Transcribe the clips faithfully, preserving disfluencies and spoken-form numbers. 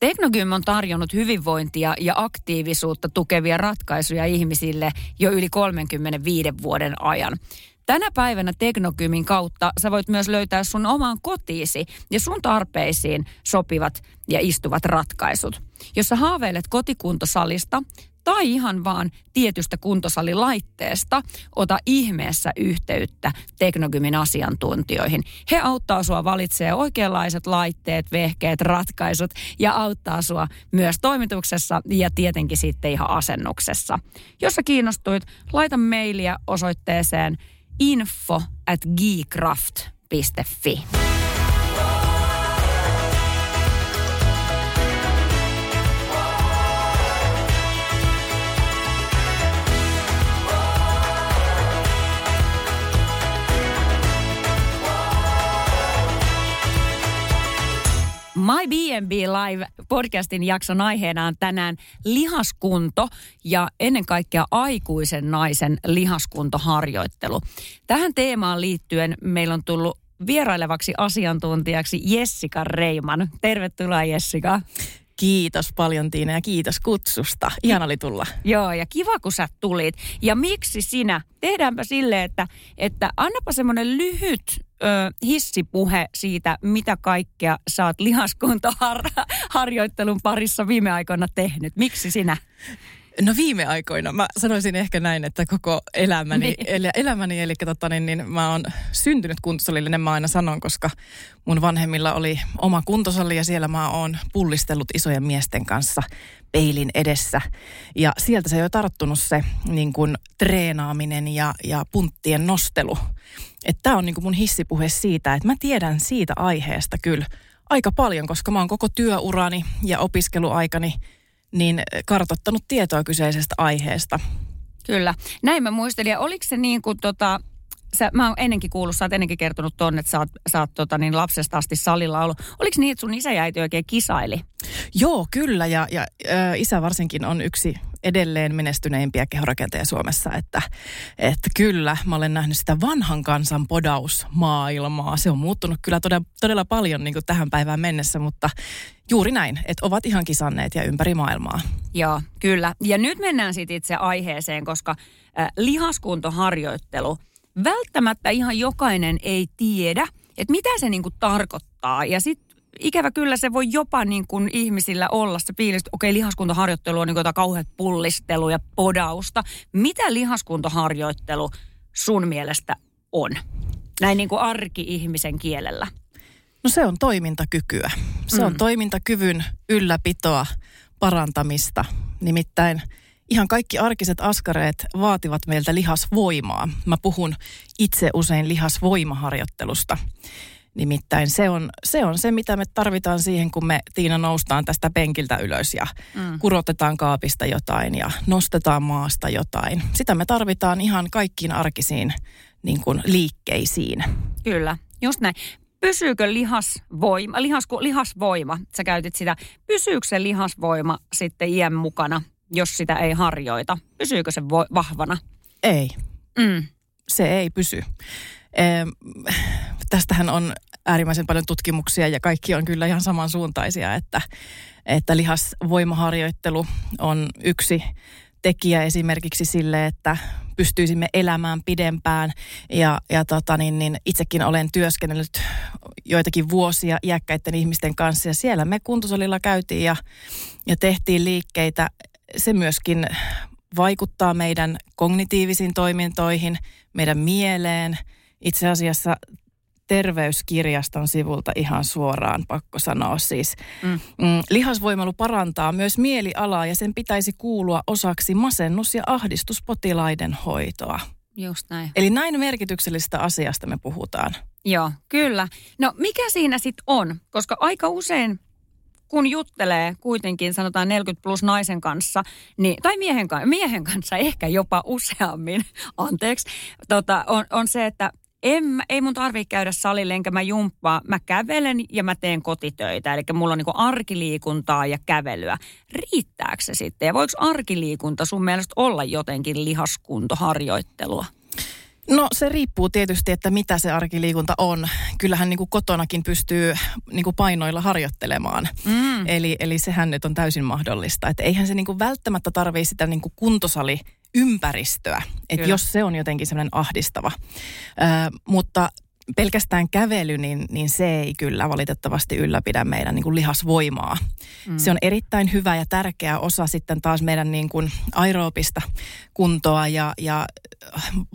Teknogym on tarjonnut hyvinvointia ja aktiivisuutta tukevia ratkaisuja ihmisille jo yli kolmenkymmenenviiden vuoden ajan. Tänä päivänä Teknogymin kautta sä voit myös löytää sun omaan kotiisi ja sun tarpeisiin sopivat ja istuvat ratkaisut. Jos sä haaveilet kotikuntosalista tai ihan vaan tietystä kuntosalilaitteesta, ota ihmeessä yhteyttä Teknogymin asiantuntijoihin. He auttaa sua valitsemaan oikeanlaiset laitteet, vehkeet, ratkaisut ja auttaa sua myös toimituksessa ja tietenkin sitten ihan asennuksessa. Jos sä kiinnostuit, laita mailia osoitteeseen info at gcraft piste fi. My B and B Live podcastin jakson aiheena on tänään lihaskunto ja ennen kaikkea aikuisen naisen lihaskuntoharjoittelu. Tähän teemaan liittyen meillä on tullut vierailevaksi asiantuntijaksi Jessica Reiman. Tervetuloa Jessica. Kiitos paljon Tiina ja kiitos kutsusta. Ihan oli tulla. Joo ja kiva kun sä tulit. Ja miksi sinä? Tehdäänpä silleen, että, että annapa semmoinen lyhyt ö, hissipuhe siitä, mitä kaikkea sä oot lihaskuntoharjoittelun parissa viime aikoina tehnyt. Miksi sinä? No viime aikoina mä sanoisin ehkä näin, että koko elämäni, el, elämäni eli tota, niin, niin, mä oon syntynyt kuntosalille, mä aina sanon, koska mun vanhemmilla oli oma kuntosali ja siellä mä oon pullistellut isojen miesten kanssa peilin edessä. Ja sieltä se ei ole tarttunut se niin kuin treenaaminen ja, ja punttien nostelu. Että tää on niin kuin mun hissipuhe siitä, että mä tiedän siitä aiheesta kyllä aika paljon, koska mä oon koko työurani ja opiskeluaikani niin kartoittanut tietoa kyseisestä aiheesta. Kyllä. Näin mä muistelin. Ja oliko se niin kuin tota, sä, mä oon ennenkin kuullut, sä oot ennenkin kertonut tonne, että sä oot, sä oot tota, niin lapsesta asti salilla ollut. Oliko niin, että sun isä ja äiti oikein kisaili? Joo, kyllä. Ja, ja ä, isä varsinkin on yksi edelleen menestyneimpiä kehorakentajia Suomessa, että, että kyllä, mä olen nähnyt sitä vanhan kansan podausmaailmaa. Se on muuttunut kyllä todella, todella paljon niin kuin tähän päivään mennessä, mutta juuri näin, että ovat ihan kisanneet ja ympäri maailmaa. Joo, kyllä. Ja nyt mennään sitten itse aiheeseen, koska äh, lihaskuntoharjoittelu, välttämättä ihan jokainen ei tiedä, että mitä se niin kuin tarkoittaa ja sitten ikävä kyllä se voi jopa niin kuin ihmisillä olla se piilistä, että okei, lihaskuntoharjoittelu on niin kuin jotain kauheat pullistelu ja podausta. Mitä lihaskuntoharjoittelu sun mielestä on? Näin niin kuin arki-ihmisen kielellä. No se on toimintakykyä. Se on mm. toimintakyvyn ylläpitoa, parantamista. Nimittäin ihan kaikki arkiset askareet vaativat meiltä lihasvoimaa. Mä puhun itse usein lihasvoimaharjoittelusta. Nimittäin se on, se on se, mitä me tarvitaan siihen, kun me Tiina noustaan tästä penkiltä ylös ja mm. kurotetaan kaapista jotain ja nostetaan maasta jotain. Sitä me tarvitaan ihan kaikkiin arkisiin niin kuin liikkeisiin. Kyllä, just näin. Pysyykö lihasvoima, lihas, lihasvoima, sä käytit sitä, pysyykö se lihasvoima sitten iän mukana, jos sitä ei harjoita? Pysyykö se vo, vahvana? Ei, mm. se ei pysy. Ee, tästähän on äärimmäisen paljon tutkimuksia ja kaikki on kyllä ihan samansuuntaisia, että, että lihasvoimaharjoittelu on yksi tekijä esimerkiksi sille, että pystyisimme elämään pidempään ja, ja tota niin, niin itsekin olen työskennellyt joitakin vuosia iäkkäiden ihmisten kanssa ja siellä me kuntosalilla käytiin ja, ja tehtiin liikkeitä. Se myöskin vaikuttaa meidän kognitiivisiin toimintoihin, meidän mieleen. Itse asiassa terveyskirjaston sivulta ihan suoraan, pakko sanoa siis. Mm. Mm, lihasvoimailu parantaa myös mielialaa ja sen pitäisi kuulua osaksi masennus- ja ahdistuspotilaiden hoitoa. Just näin. Eli näin merkityksellistä asiasta me puhutaan. Joo, kyllä. No mikä siinä sitten on? Koska aika usein kun juttelee kuitenkin sanotaan neljäkymmentä plus naisen kanssa, niin, tai miehen, miehen kanssa ehkä jopa useammin, anteeksi, tota, on, on se, että En, ei mun tarvitse käydä salille, enkä mä jumppaa. Mä kävelen ja mä teen kotitöitä. Eli mulla on niinku arkiliikuntaa ja kävelyä. Riittääkö se sitten? Ja voiko arkiliikunta sun mielestä olla jotenkin lihaskuntoharjoittelua? No se riippuu tietysti, että mitä se arkiliikunta on. Kyllähän niin kuin kotonakin pystyy niin kuin painoilla harjoittelemaan. Mm. Eli, eli sehän nyt on täysin mahdollista. Että eihän se niin kuin välttämättä tarvitse sitä niin kuin kuntosaliympäristöä, että jos se on jotenkin sellainen ahdistava. Ö, mutta pelkästään kävely, niin, niin se ei kyllä valitettavasti ylläpidä meidän niin kuin lihasvoimaa. Mm. Se on erittäin hyvä ja tärkeä osa sitten taas meidän niin kuin aeroobista kuntoa ja, ja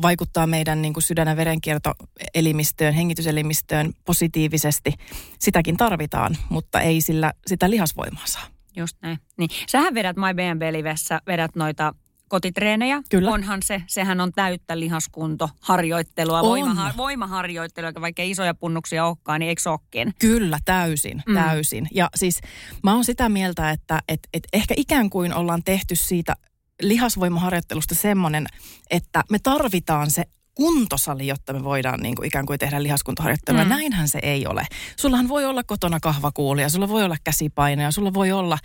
vaikuttaa meidän niin kuin sydän- ja verenkiertoelimistöön, hengityselimistöön positiivisesti. Sitäkin tarvitaan, mutta ei sillä sitä lihasvoimaa saa. Just näin. Niin. Sähän vedät My B and B Livessä, vedät noita kotitreenejä. Kyllä. Onhan se, sehän on täyttä lihaskuntoharjoittelua, voimaha, voimaharjoittelua, vaikka isoja punnuksia olekaan, niin eikö se olekin? Kyllä, täysin, mm. täysin. Ja siis mä oon sitä mieltä, että et, et ehkä ikään kuin ollaan tehty siitä lihasvoimaharjoittelusta semmoinen, että me tarvitaan se kuntosali, jotta me voidaan niin kuin ikään kuin tehdä lihaskuntoharjoittelua. Mm. Näinhän se ei ole. Sullahan voi olla kotona kahvakuulia, sulla voi olla käsipainoja, sulla voi olla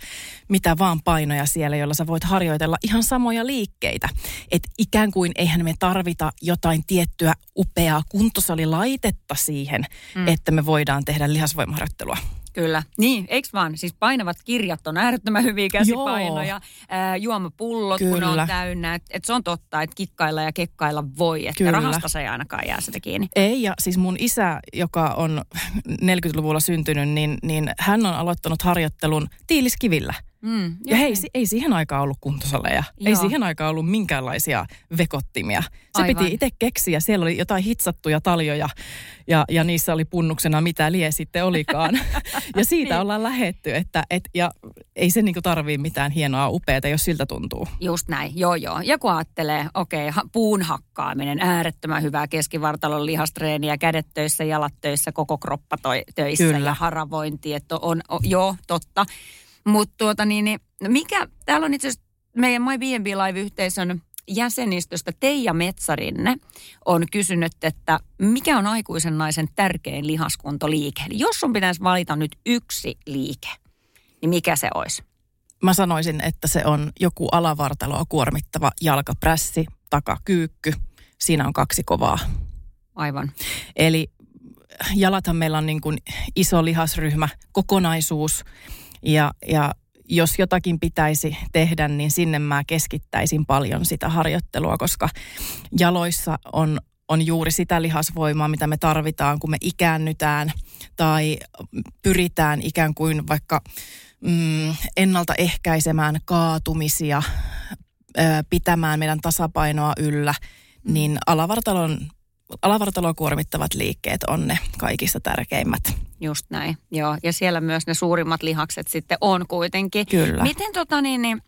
mitä vaan painoja siellä, jolla sä voit harjoitella ihan samoja liikkeitä. Et ikään kuin eihän me tarvita jotain tiettyä upeaa kuntosalilaitetta siihen, mm. että me voidaan tehdä lihasvoimaharjoittelua. Kyllä. Niin, eikö vaan? Siis painavat kirjat on äärettömän hyviä käsipainoja, ää, juomapullot, Kyllä. kun on täynnä. Et, et se on totta, että kikkailla ja kekkailla voi, että Kyllä. rahasta se ei ainakaan jää sitä kiinni. Ei, ja siis mun isä, joka on neljäkymmentäluvulla syntynyt, niin, niin hän on aloittanut harjoittelun tiiliskivillä. Mm, ja hei, ei siihen aikaan ollut kuntosaleja, Joo. ei siihen aikaan ollut minkäänlaisia vekottimia. Se Aivan. piti itse keksiä, siellä oli jotain hitsattuja taljoja ja, ja niissä oli punnuksena mitä lie sitten olikaan. ja siitä niin. ollaan lähetty, että et, ja ei se niinku tarvii mitään hienoa upeata, jos siltä tuntuu. Just näin, joo joo. Ja kun ajattelee, okei, okay, puun hakkaaminen, äärettömän hyvää keskivartalon lihastreeniä, kädet töissä, jalat töissä, koko kroppa toi, töissä Kyllä. ja haravointi, että on, on, joo, totta. Mutta tuota niin, mikä, täällä on itse asiassa meidän My B and B Live-yhteisön jäsenistöstä Teija Metsarinne on kysynyt, että mikä on aikuisen naisen tärkein lihaskuntoliike? Eli jos sun pitäisi valita nyt yksi liike, niin mikä se olisi? Mä sanoisin, että se on joku alavartaloa kuormittava jalkaprässi, takakyykky. Siinä on kaksi kovaa. Aivan. Eli jalathan meillä on niin kuin iso lihasryhmä, kokonaisuus. Ja, ja jos jotakin pitäisi tehdä, niin sinne mä keskittäisin paljon sitä harjoittelua, koska jaloissa on, on juuri sitä lihasvoimaa, mitä me tarvitaan, kun me ikäännytään tai pyritään ikään kuin vaikka mm, ennaltaehkäisemään kaatumisia, ö, pitämään meidän tasapainoa yllä, niin alavartalon Alavartaloa kuormittavat liikkeet on ne kaikista tärkeimmät. Just näin, joo. Ja siellä myös ne suurimmat lihakset sitten on kuitenkin. Kyllä. Miten tota niin, niin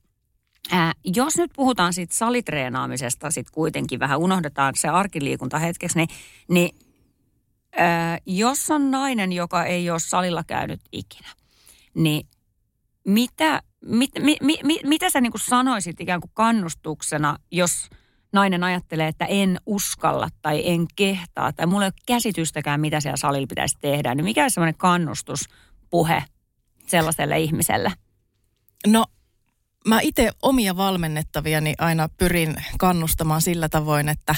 ää, jos nyt puhutaan siitä salitreenaamisesta, sitten kuitenkin vähän unohdetaan se arkiliikunta hetkeksi, niin, niin ää, jos on nainen, joka ei ole salilla käynyt ikinä, niin mitä, mit, mi, mi, mi, mitä sä niin kuin sanoisit ikään kuin kannustuksena, jos nainen ajattelee, että en uskalla tai en kehtaa tai mulla ei ole käsitystäkään, mitä siellä salilla pitäisi tehdä. Niin mikä on sellainen kannustuspuhe sellaiselle ihmiselle? No, mä itse omia valmennettaviani aina pyrin kannustamaan sillä tavoin, että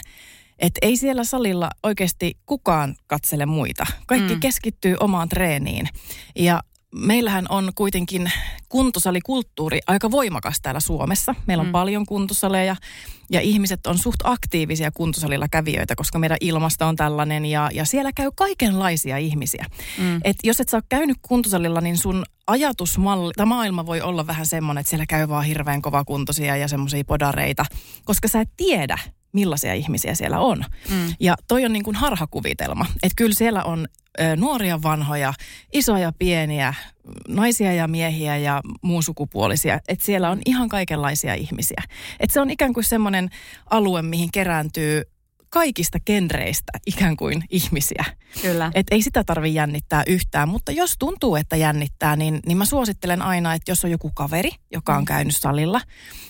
et ei siellä salilla oikeasti kukaan katsele muita. Kaikki mm. keskittyy omaan treeniin ja meillähän on kuitenkin kuntosalikulttuuri aika voimakas täällä Suomessa. Meillä on mm. paljon kuntosaleja ja ihmiset on suht aktiivisia kuntosalilla kävijöitä, koska meidän ilmasto on tällainen ja, ja siellä käy kaikenlaisia ihmisiä. Mm. Et jos et sä ole käynyt kuntosalilla, niin sun ajatusmalli, tai maailma voi olla vähän semmoinen, että siellä käy vaan hirveän kovakuntoisia ja semmoisia podareita, koska sä et tiedä, millaisia ihmisiä siellä on. Mm. Ja toi on niin kuin harhakuvitelma, että kyllä siellä on nuoria, vanhoja, isoja, pieniä, naisia ja miehiä ja muun sukupuolisia. Että siellä on ihan kaikenlaisia ihmisiä. Että se on ikään kuin semmoinen alue, mihin kerääntyy kaikista genreistä ikään kuin ihmisiä. Kyllä. Et ei sitä tarvitse jännittää yhtään, mutta jos tuntuu, että jännittää, niin, niin mä suosittelen aina, että jos on joku kaveri, joka on käynyt salilla,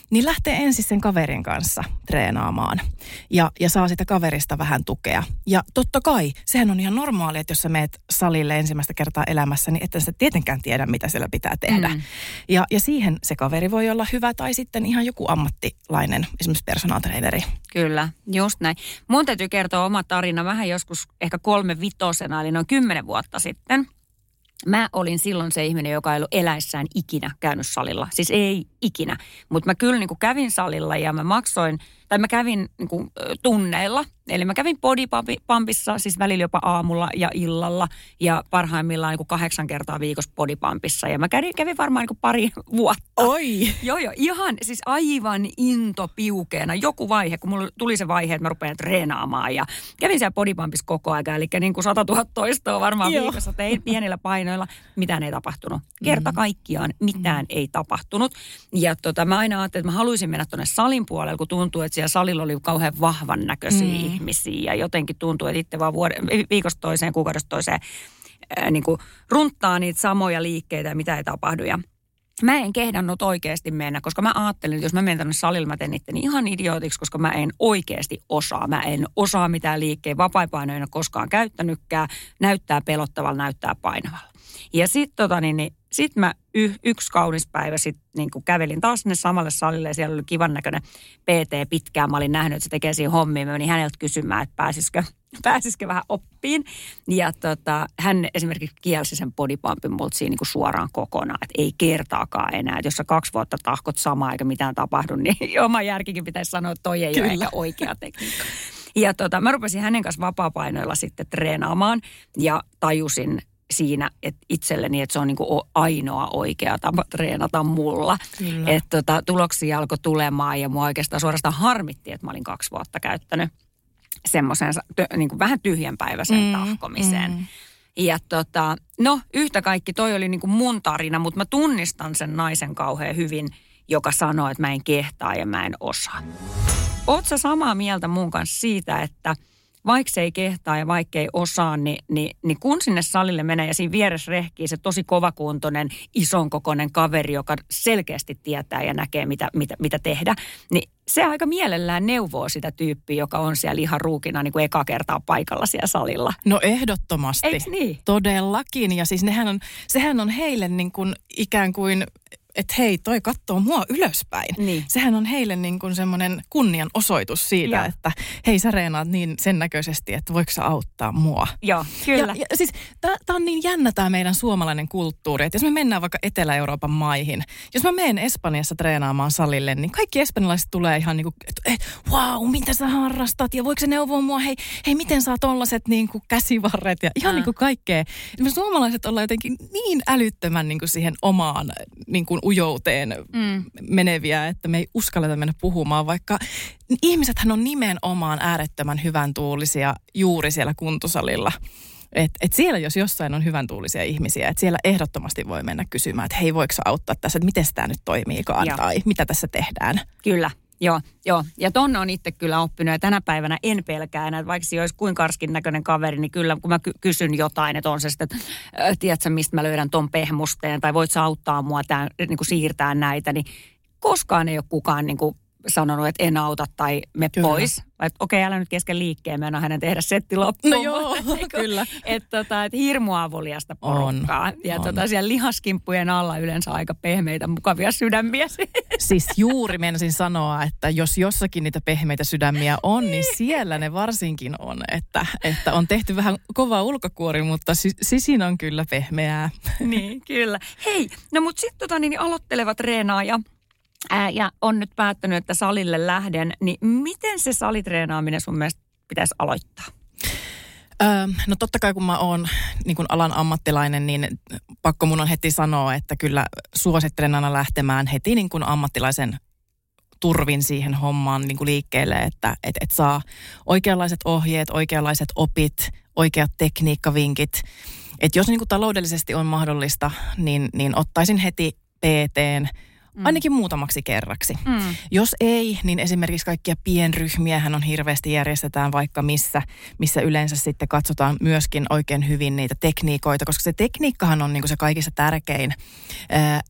niin lähtee ensin sen kaverin kanssa treenaamaan ja, ja saa sitä kaverista vähän tukea. Ja totta kai, sehän on ihan normaali, että jos sä meet salille ensimmäistä kertaa elämässä, niin etten sä tietenkään tiedä, mitä siellä pitää tehdä. Mm. Ja, ja siihen se kaveri voi olla hyvä tai sitten ihan joku ammattilainen, esimerkiksi personal traineri. Kyllä, just näin. Mun täytyy kertoa oma tarina vähän joskus ehkä kolme vitosena, eli noin kymmenen vuotta sitten. Mä olin silloin se ihminen, joka ei ollut eläissään ikinä käynyt salilla. Siis ei ikinä, mutta mä kyllä niin kuin kävin salilla ja mä maksoin, tai mä kävin niin kuin tunneilla. Eli mä kävin bodypumpissa, siis välillä jopa aamulla ja illalla ja parhaimmillaan niin kuin kahdeksan kertaa viikossa bodypumpissa. Ja mä kävin, kävin varmaan niin kuin pari vuotta. Oi! Joo, joo, ihan siis aivan intopiukeena. Joku vaihe, kun mulla tuli se vaihe, että mä rupean treenaamaan ja kävin siellä bodypumpissa koko ajan. Eli niin kuin satatuhatta toistoa varmaan joo. viikossa tein pienillä painoilla. Mitään ei tapahtunut. Kerta kaikkiaan mitään mm. ei tapahtunut. Ja tota, mä aina ajattelin, että mä haluaisin mennä tuonne salin puolelle, kun tuntuu, että siellä salilla oli kauhean vahvan näköisiä mm. ihmisiä. Ja jotenkin tuntuu, että itse vaan vuod- viikosta toiseen, kuukaudesta toiseen ää, niin kuin runttaa niitä samoja liikkeitä, mitä ei tapahdu. Ja mä en kehdannut oikeasti mennä, koska mä ajattelin, että jos mä menen tänne salille, mä teen niiden ihan idiootiksi, koska mä en oikeasti osaa. Mä en osaa mitään liikkeitä, vapaipainoja en ole koskaan käyttänytkään. Näyttää pelottavalla, näyttää painavalla. Ja sitten tota niin, niin Sitten mä y- yksi kaunis päivä sit, niin kun kävelin taas sinne samalle salille ja siellä oli kivan näköinen P T pitkään. Mä olin nähnyt, että se tekee siinä hommia. Mä menin häneltä kysymään, että pääsisikö, pääsisikö vähän oppiin. Ja tota, hän esimerkiksi kielsi sen bodypumpin multa siinä niin kuin suoraan kokonaan. Että ei kertaakaan enää. Et jos sä kaksi vuotta tahkot samaa eikä mitään tapahdu, niin oma järkikin pitäisi sanoa, että toi ei Kyllä. ole ehkä oikea tekniikka. Ja tota, mä rupesin hänen kanssa vapaapainoilla sitten treenaamaan ja tajusin siinä että itselleni, että se on niin kuin ainoa oikea tapa treenata mulla. Että tota, tuloksia alkoi tulemaan ja mua oikeastaan suorastaan harmitti, että mä olin kaksi vuotta käyttänyt semmoisen niin kuin vähän tyhjänpäiväisen mm, tahkomiseen. Mm. Ja tota, no yhtä kaikki toi oli niin kuin mun tarina, mutta mä tunnistan sen naisen kauhean hyvin, joka sanoo, että mä en kehtaa ja mä en osaa. Oot sä samaa mieltä mun kanssa siitä, että vaikka se ei kehtaa ja vaikka ei osaa, niin, niin, niin kun sinne salille menee ja siinä vieressä rehkii se tosi kovakuntoinen, isonkokoinen kaveri, joka selkeästi tietää ja näkee, mitä, mitä, mitä tehdä, niin se aika mielellään neuvoo sitä tyyppiä, joka on siellä ihan ruukina niin kuin eka kertaa paikalla siellä salilla. No ehdottomasti. Eiks niin? Todellakin. Ja siis nehän on, sehän on heille niin kuin ikään kuin, että hei, toi katsoo mua ylöspäin. Niin. Sehän on heille niin kuin semmoinen kunnianosoitus siitä, ja. Että hei, sä reenaat niin sen näköisesti, että voiko sä auttaa mua. Joo, kyllä. Ja, ja siis tää on niin jännä tää meidän suomalainen kulttuuri, että jos me mennään vaikka Etelä-Euroopan maihin, jos mä menen Espanjassa treenaamaan salille, niin kaikki espanjalaiset tulee ihan niin kuin, että wow, mitä sä harrastat ja voiko sä neuvoa mua, hei, hei miten saa tollaset niin kuin käsivarret ja ihan mm. niin kuin kaikkea. Me suomalaiset ollaan jotenkin niin älyttömän niin kuin siihen omaan niin kuin ujouteen mm. meneviä, että me ei uskalleta mennä puhumaan, vaikka ihmisethän on nimenomaan äärettömän hyvän tuulisia juuri siellä kuntosalilla. Et, et siellä jos jossain on hyvän tuulisia ihmisiä, että siellä ehdottomasti voi mennä kysymään, että hei voiko auttaa tässä, että miten tämä nyt toimiikaan joo. tai mitä tässä tehdään. Kyllä. Joo, joo. Ja ton on itse kyllä oppinut ja tänä päivänä en pelkää enää, että vaikka se olisi kuinka karskin näköinen kaveri, niin kyllä kun mä ky- kysyn jotain, että on se sitten, että äh, tiedätkö mistä mä löydän ton pehmusteen tai voit sä auttaa mua tämän, niin kuin siirtää näitä, niin koskaan ei ole kukaan niin kuin sanonut, että en auta tai me kyllä. pois. Okei, älä nyt kesken liikkeen, mä en ole hänen tehdä setti loppuun. No joo, kyllä. Että tota, et hirmu avuliasta porukkaa. On, ja on. Tota, siellä lihaskimppujen alla yleensä aika pehmeitä, mukavia sydämiä. Siis juuri meinasin sanoa, että jos jossakin niitä pehmeitä sydämiä on, niin siellä ne varsinkin on. Että, että on tehty vähän kovaa ulkokuori, mutta sisin on kyllä pehmeää. Niin, kyllä. Hei, no mut sit tota niin aloitteleva treenaaja. Ää, ja on nyt päättänyt, että salille lähden, niin miten se salitreenaaminen sun mielestä pitäisi aloittaa? Öö, no totta kai kun mä oon niin kun alan ammattilainen, niin pakko mun on heti sanoa, että kyllä suosittelen aina lähtemään heti niin kun ammattilaisen turvin siihen hommaan niin kun liikkeelle, että et, et saa oikeanlaiset ohjeet, oikeanlaiset opit, oikeat tekniikkavinkit. Et jos niin kun taloudellisesti on mahdollista, niin, niin ottaisin heti P T:n mm. ainakin muutamaksi kerraksi. Mm. Jos ei, niin esimerkiksi kaikkia pienryhmiähän on hirveästi järjestetään vaikka missä, missä yleensä sitten katsotaan myöskin oikein hyvin niitä tekniikoita, koska se tekniikkahan on niin kuin se kaikista tärkein.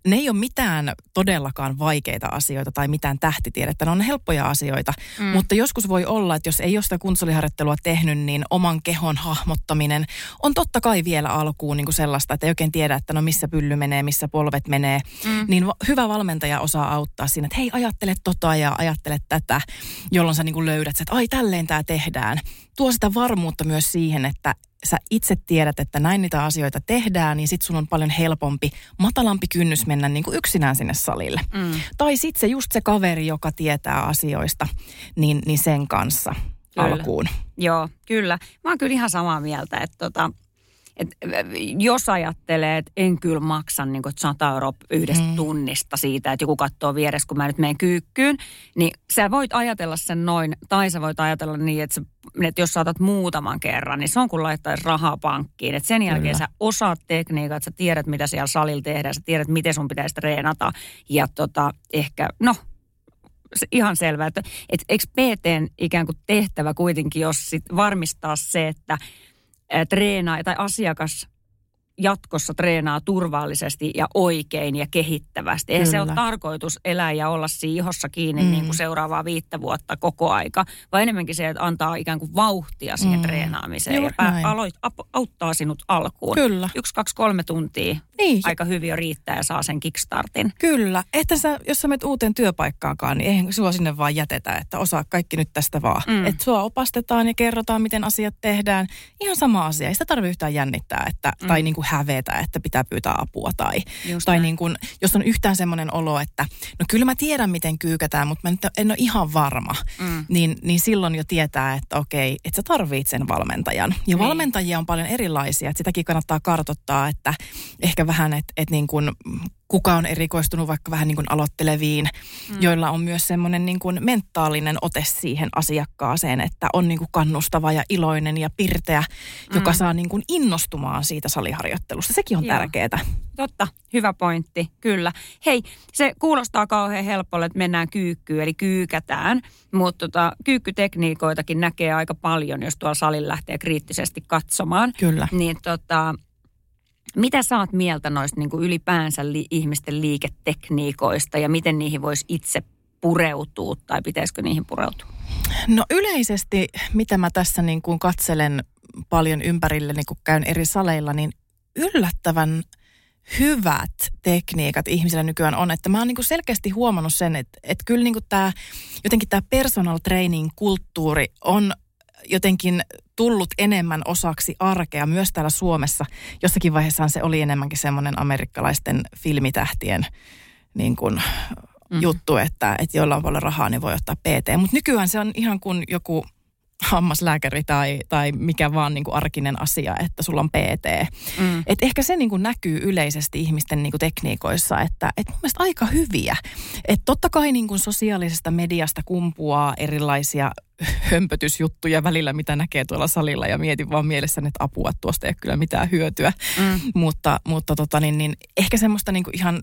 Ne ei ole mitään todellakaan vaikeita asioita tai mitään tähtitiedettä, ne on helppoja asioita, mm. mutta joskus voi olla, että jos ei ole sitä kunsoliharjoittelua tehnyt, niin oman kehon hahmottaminen on totta kai vielä alkuun niin kuin sellaista, että ei oikein tiedä, että no missä pylly menee, missä polvet menee, mm. niin hyvä valmentaja osaa auttaa siinä, että hei, ajattele tota ja ajattele tätä, jolloin sä niin kuin löydät, että ai tälleen tää tehdään. Tuo sitä varmuutta myös siihen, että sä itse tiedät, että näin niitä asioita tehdään, niin sit sun on paljon helpompi, matalampi kynnys mennä niin kuin yksinään sinne salille. Mm. Tai sit se just se kaveri, joka tietää asioista, niin, niin sen kanssa kyllä. alkuun. Joo, kyllä. Mä oon kyllä ihan samaa mieltä, että tota... Et jos ajattelee, että en kyllä maksa niin kuin sata euroa yhdestä mm. tunnista siitä, että joku katsoo vieressä, kun mä nyt menen kyykkyyn, niin sä voit ajatella sen noin, tai sä voit ajatella niin, että, sä, että jos sä otat muutaman kerran, niin se on kuin laittaisi rahaa pankkiin. Et sen jälkeen kyllä. sä osaat tekniikat, sä tiedät, mitä siellä salilla tehdään, sä tiedät, miten sun pitäisi treenata, ja tota, ehkä, no... Ihan selvää, että et, eikö P T:n ikään kuin tehtävä kuitenkin, jos sit varmistaa se, että treenaa tai asiakas jatkossa treenaa turvallisesti ja oikein ja kehittävästi. Eihän Kyllä. se ole tarkoitus elää ja olla siinä ihossa kiinni mm. niin kuin seuraavaa viittä vuotta koko aika, vaan enemmänkin se, että antaa ikään kuin vauhtia siihen mm. treenaamiseen Juuri ja aloit, auttaa sinut alkuun. Kyllä. Yksi, kaksi, kolme tuntia niin. aika hyvin jo riittää ja saa sen kickstartin. Kyllä. Että sä, jos sä menet uuteen työpaikkaankaan, niin eihän sua sinne vaan jätetä, että osaa kaikki nyt tästä vaan. Mm. Että sua opastetaan ja kerrotaan, miten asiat tehdään. Ihan sama asia. Ei sitä tarvitse yhtään jännittää, että, mm. tai niin kuin hävetä, että pitää pyytää apua tai, tai niin kuin, jos on yhtään semmoinen olo, että no kyllä mä tiedän, miten kyykätään, mutta mä nyt en ole ihan varma, mm. niin, niin silloin jo tietää, että okei, että sä tarvitset sen valmentajan. Ja niin. valmentajia on paljon erilaisia, että sitäkin kannattaa kartoittaa, että ehkä vähän, että, että niin kuin kuka on erikoistunut vaikka vähän niin kuin aloitteleviin, mm. joilla on myös semmoinen niin kuin mentaalinen ote siihen asiakkaaseen, että on niin kuin kannustava ja iloinen ja pirteä, mm. joka saa niin kuin innostumaan siitä saliharjoittelusta. Sekin on Joo. tärkeää. Totta, hyvä pointti, kyllä. Hei, se kuulostaa kauhean helpolle, että mennään kyykkyyn, eli kyykätään, mutta tota, kyykkytekniikoitakin näkee aika paljon, jos tuolla salin lähtee kriittisesti katsomaan. Kyllä. Niin tota... Mitä sä oot mieltä noista niin kuin ylipäänsä li- ihmisten liiketekniikoista ja miten niihin voisi itse pureutua tai pitäisikö niihin pureutua? No yleisesti, mitä mä tässä niin kuin katselen paljon ympärilleni, kun käyn eri saleilla, niin yllättävän hyvät tekniikat ihmisillä nykyään on. Että mä oon niin kuin selkeästi huomannut sen, että, että kyllä niin kuin tää, jotenkin tämä personal training kulttuuri on jotenkin tullut enemmän osaksi arkea myös täällä Suomessa. Jossakin vaiheessaan se oli enemmänkin semmoinen amerikkalaisten filmitähtien niin kuin mm-hmm. juttu, että, että jollain paljon rahaa, niin voi ottaa P T. Mutta nykyään se on ihan kuin joku hammaslääkäri tai, tai mikä vaan niin kuin arkinen asia, että sulla on P T. Mm. Et ehkä se niin kuin näkyy yleisesti ihmisten niin kuin tekniikoissa, että et mun mielestä aika hyviä. Et totta kai niin kuin sosiaalisesta mediasta kumpuaa erilaisia hömpötysjuttuja välillä, mitä näkee tuolla salilla ja mietin vaan mielessäni, että apua, että tuosta ei ole kyllä mitään hyötyä. Mm. mutta, mutta tota, niin, niin, ehkä semmoista niin kuin ihan,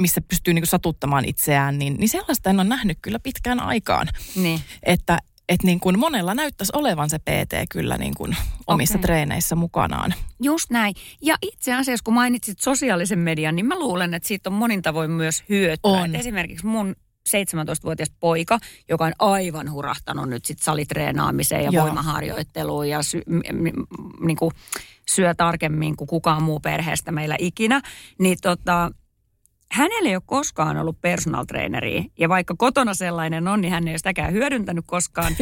missä pystyy niin kuin satuttamaan itseään, niin, niin sellaista en ole nähnyt kyllä pitkään aikaan. Niin. Että Että niin kuin monella näyttäisi olevan se P T kyllä niin kuin omissa okay. treeneissä mukanaan. Just näin. Ja itse asiassa kun mainitsit sosiaalisen median, niin mä luulen, että siitä on monin tavoin myös hyötyä. Esimerkiksi mun seitsemäntoistavuotias poika, joka on aivan hurahtanut nyt sit salitreenaamiseen ja Joo. voimaharjoitteluun ja sy- m- m- niin kuin syö tarkemmin kuin kukaan muu perheestä meillä ikinä, niin tota... Hänellä ei ole koskaan ollut personal traineriä. Ja vaikka kotona sellainen on, niin hän ei ole sitäkään hyödyntänyt koskaan.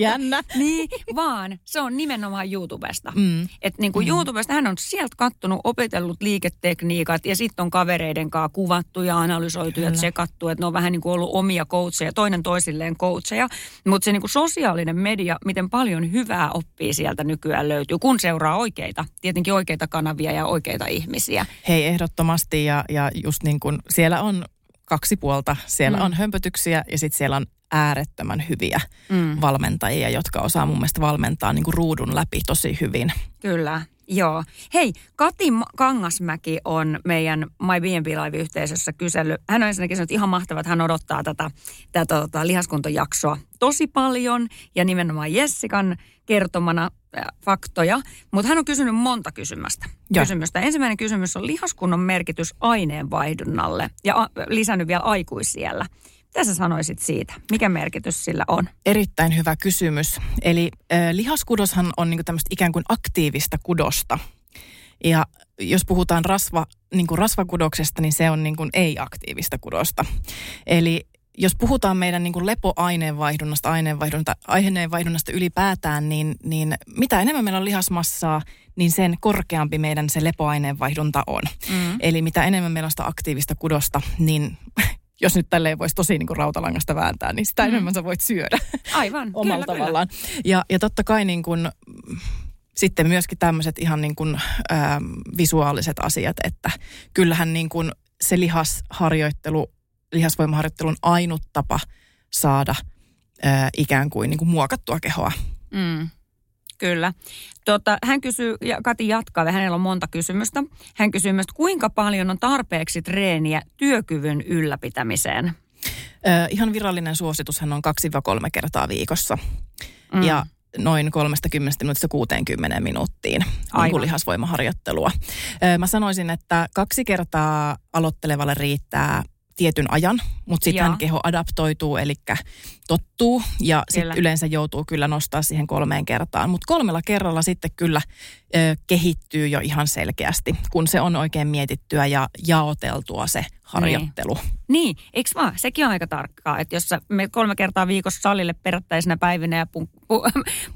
Jännä. Niin, vaan se on nimenomaan YouTubesta. Mm. Että niin kuin mm. YouTubesta hän on sieltä kattonut, opetellut liiketekniikat ja sitten on kavereiden kanssa kuvattu ja analysoitu Kyllä. ja tsekattu. Että ne on vähän niin kuin ollut omia coacheja, toinen toisilleen coacheja. Mutta se niin kuin sosiaalinen media, miten paljon hyvää oppia sieltä nykyään löytyy, kun seuraa oikeita, tietenkin oikeita kanavia ja oikeita ihmisiä. Hei, ehdottomasti ja Ja just niin kuin siellä on kaksi puolta. Siellä mm. on hömpötyksiä ja sitten siellä on äärettömän hyviä mm. valmentajia, jotka osaa mun mielestä valmentaa niin kuin ruudun läpi tosi hyvin. Kyllä, Joo. Hei, Kati Kangasmäki on meidän My B and B Live-yhteisössä kysellyt. Hän on ensinnäkin sanonut, että ihan mahtavaa, että hän odottaa tätä, tätä, tätä lihaskuntojaksoa tosi paljon ja nimenomaan Jessikan kertomana äh, faktoja. Mutta hän on kysynyt monta kysymystä. kysymystä. Ensimmäinen kysymys on lihaskunnon merkitys aineenvaihdunnalle ja a, lisännyt vielä aikuisiellä. Mitä sä sanoisit siitä? Mikä merkitys sillä on? Erittäin hyvä kysymys. Eli äh, lihaskudoshan on niinku tämmöistä ikään kuin aktiivista kudosta. Ja jos puhutaan rasva, niinku rasvakudoksesta, niin se on niinku ei-aktiivista kudosta. Eli jos puhutaan meidän niinku lepoaineenvaihdunnasta, aineenvaihdunnasta, aineenvaihdunnasta ylipäätään, niin, niin mitä enemmän meillä on lihasmassaa, niin sen korkeampi meidän se lepoaineenvaihdunta on. Mm. Eli mitä enemmän meillä on sitä aktiivista kudosta, niin... Jos nyt tälleen voisi tosi niin kuin rautalangasta vääntää, niin sitä mm. enemmän sä voit syödä. Aivan, omalla kyllä, tavallaan. Kyllä. Ja, ja totta kai niin kuin, sitten myöskin tämmöiset ihan niin kuin, ä, visuaaliset asiat, että kyllähän niin kuin se lihasharjoittelu, lihasvoimaharjoittelu on ainut tapa saada ä, ikään kuin, niin kuin muokattua kehoa. Mm. Kyllä. Tota, hän kysyy, ja Kati jatkaa, ja hänellä on monta kysymystä. Hän kysyy myös, kuinka paljon on tarpeeksi treeniä työkyvyn ylläpitämiseen? Äh, ihan virallinen suositushan on kaksi vai kolme kertaa viikossa. Mm. Ja noin kolmekymmentä minuutista kuuteenkymmeneen minuuttiin niin lihasvoimaharjoittelua. Äh, mä sanoisin, että kaksi kertaa aloittelevalle riittää tietyn ajan, mutta sitten keho adaptoituu, eli tottuu ja sitten yleensä joutuu kyllä nostaa siihen kolmeen kertaan. Mutta kolmella kerralla sitten kyllä ö, kehittyy jo ihan selkeästi, kun se on oikein mietittyä ja jaoteltua se harjoittelu. Niin, niin. Eikö vaan? Sekin on aika tarkkaa, että jos sä menet kolme kertaa viikossa salille perättäisenä päivinä ja pum, pum,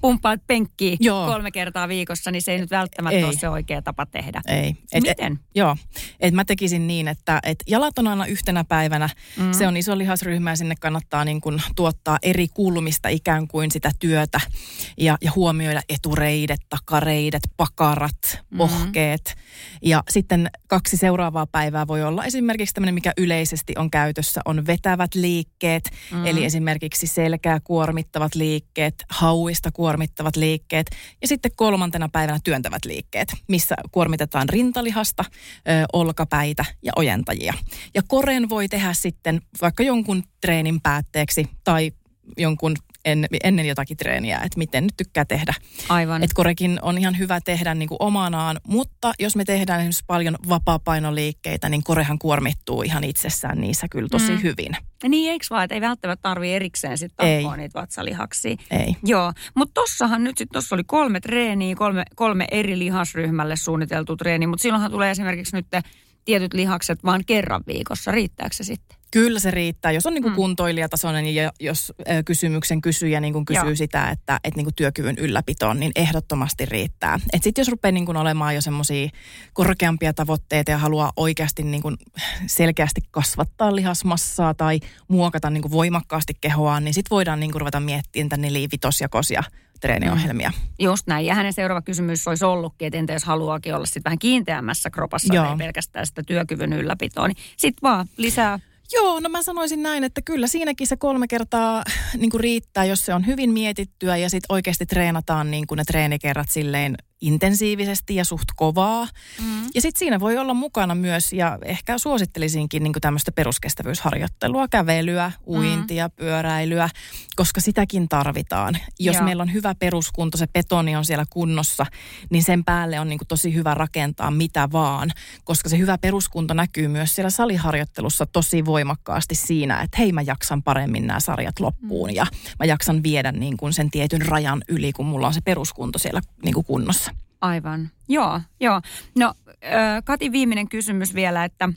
pumpaat penkkiä joo. kolme kertaa viikossa, niin se ei nyt välttämättä ei. ole se oikea tapa tehdä. Ei. Et, Miten? Et, joo, että mä tekisin niin, että et jalat on aina yhtenä päivänä. Mm. Se on iso lihasryhmä ja sinne kannattaa niin kun tuottaa eri kulmista ikään kuin sitä työtä ja, ja huomioida etureidet, takareidet, pakarat, pohkeet. Mm. Ja sitten kaksi seuraavaa päivää voi olla esimerkiksi tämmöinen, mikä yleisesti on käytössä, on vetävät liikkeet. Mm. Eli esimerkiksi selkää kuormittavat liikkeet, hauista kuormittavat liikkeet ja sitten kolmantena päivänä työntävät liikkeet, missä kuormitetaan rintalihasta, ö, olkapäitä ja ojentajia. Ja koren voi tehdä sitten vaikka jonkun treenin päätteeksi tai jonkun en, ennen jotakin treeniä, että miten nyt tykkää tehdä. Aivan. Että korekin on ihan hyvä tehdä niin kuin omanaan, mutta jos me tehdään esimerkiksi paljon vapaapainoliikkeitä, niin korehan kuormittuu ihan itsessään niissä kyllä tosi mm. hyvin. Niin, eikö vaan, että ei välttämättä tarvitse erikseen sitten tappoa niitä vatsalihaksia. Ei. Joo, mutta tossahan nyt sitten, tossa oli kolme treeniä, kolme, kolme eri lihasryhmälle suunniteltu treeniä, mutta silloinhan tulee esimerkiksi nyt tietyt lihakset vaan kerran viikossa. Riittääkö se sitten? Kyllä se riittää. Jos on niin kuin mm. kuntoilijatasoinen ja jos äh, kysymyksen kysyjä niin kuin kysyy Joo. sitä, että et niin kuin työkyvyn ylläpitoon, niin ehdottomasti riittää. Et sit jos rupeaa niin kuin olemaan jo semmoisia korkeampia tavoitteita ja haluaa oikeasti niin kuin selkeästi kasvattaa lihasmassaa tai muokata niin kuin voimakkaasti kehoaan, niin sit voidaan niin kuin ruveta miettimään tänne liivitosjakoisia treeniohjelmia. Just näin. Ja hänen seuraava kysymys olisi ollutkin, että entä jos haluaakin olla sitten vähän kiinteämmässä kropassa, Joo. ei pelkästään sitä työkyvyn ylläpitoa, niin sitten vaan lisää. Joo, no mä sanoisin näin, että kyllä siinäkin se kolme kertaa niin kuin riittää, jos se on hyvin mietittyä ja sitten oikeasti treenataan niin kuin ne treenikerrat silleen intensiivisesti ja suht kovaa. Mm. Ja sitten siinä voi olla mukana myös, ja ehkä suosittelisinkin niin kuin tämmöistä peruskestävyysharjoittelua, kävelyä, uintia, mm. pyöräilyä, koska sitäkin tarvitaan. Jos Joo. meillä on hyvä peruskunto, se betoni on siellä kunnossa, niin sen päälle on niin kuin tosi hyvä rakentaa mitä vaan, koska se hyvä peruskunto näkyy myös siellä saliharjoittelussa tosi voimakkaasti siinä, että hei, mä jaksan paremmin nämä sarjat loppuun, ja mä jaksan viedä niin kuin sen tietyn rajan yli, kun mulla on se peruskunto siellä niin kuin kunnossa. Aivan. Joo, joo. No, Kati, viimeinen kysymys vielä, että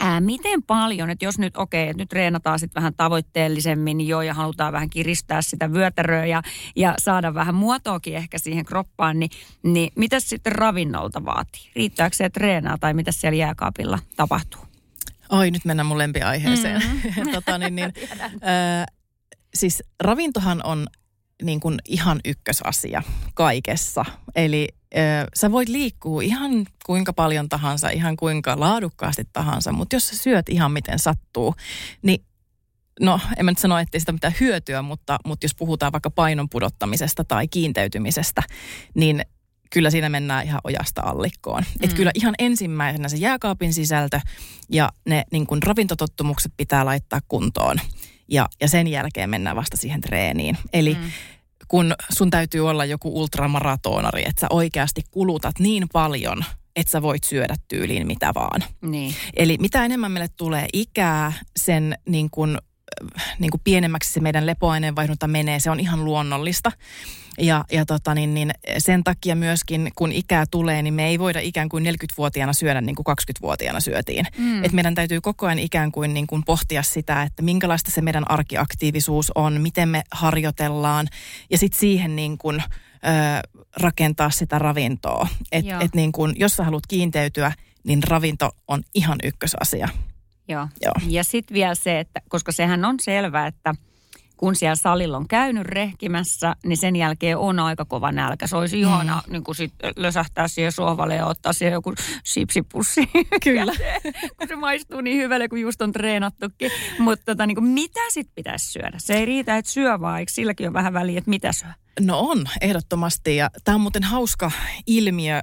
ää, miten paljon, että jos nyt okei, okay, että nyt treenataan sitten vähän tavoitteellisemmin jo ja halutaan vähän kiristää sitä vyötäröä ja, ja saada vähän muotoakin ehkä siihen kroppaan, niin, niin mitä sitten ravinnolta vaatii? Riittääkö se treenaa tai mitä siellä jääkaapilla tapahtuu? Oi, nyt mennään mun lempiaiheeseen. Mm-hmm. tota, niin, niin, ää, siis ravintohan on niin kuin ihan ykkösasia kaikessa. Eli ö, sä voit liikkua ihan kuinka paljon tahansa, ihan kuinka laadukkaasti tahansa, mutta jos sä syöt ihan miten sattuu, niin no en mä nyt sano, ettei sitä mitään hyötyä, mutta, mutta jos puhutaan vaikka painon pudottamisesta tai kiinteytymisestä, niin kyllä siinä mennään ihan ojasta allikkoon. Mm. Että kyllä ihan ensimmäisenä se jääkaapin sisältö ja ne niin kuin ravintotottumukset pitää laittaa kuntoon. Ja, ja sen jälkeen mennään vasta siihen treeniin. Eli mm. kun sun täytyy olla joku ultramaratonari, että sä oikeasti kulutat niin paljon, että sä voit syödä tyyliin mitä vaan. Niin. Eli mitä enemmän meille tulee ikää, sen niin kuin, niin kuin pienemmäksi se meidän lepoaineenvaihdunta menee. Se on ihan luonnollista. Ja, ja tota niin, niin sen takia myöskin, kun ikää tulee, niin me ei voida ikään kuin neljäkymmentävuotiaana syödä niin kuin kaksikymmentävuotiaana syötiin. Mm. Et meidän täytyy koko ajan ikään kuin, niin kuin pohtia sitä, että minkälaista se meidän arkiaktiivisuus on, miten me harjoitellaan ja sitten siihen niin kuin, ö, rakentaa sitä ravintoa. Et, et niin kuin, jos sä haluat kiinteytyä, niin ravinto on ihan ykkösasia. Joo. Joo. Ja sitten vielä se, että koska sehän on selvää, että kun siellä salilla on käynyt rehkimässä, niin sen jälkeen on aika kova nälkä. Se olisi mm. ihana niin kun sit lösähtää siihen sohvalle ja ottaa siihen joku sipsipussi. Kyllä. Kun se maistuu niin hyvälle, kun just on treenattukin. Mutta tota, niin mitä sitten pitäisi syödä? Se ei riitä, että syö vaan. Eikö silläkin ole vähän väliä, että mitä syö? No on, ehdottomasti. Ja tämä on muuten hauska ilmiö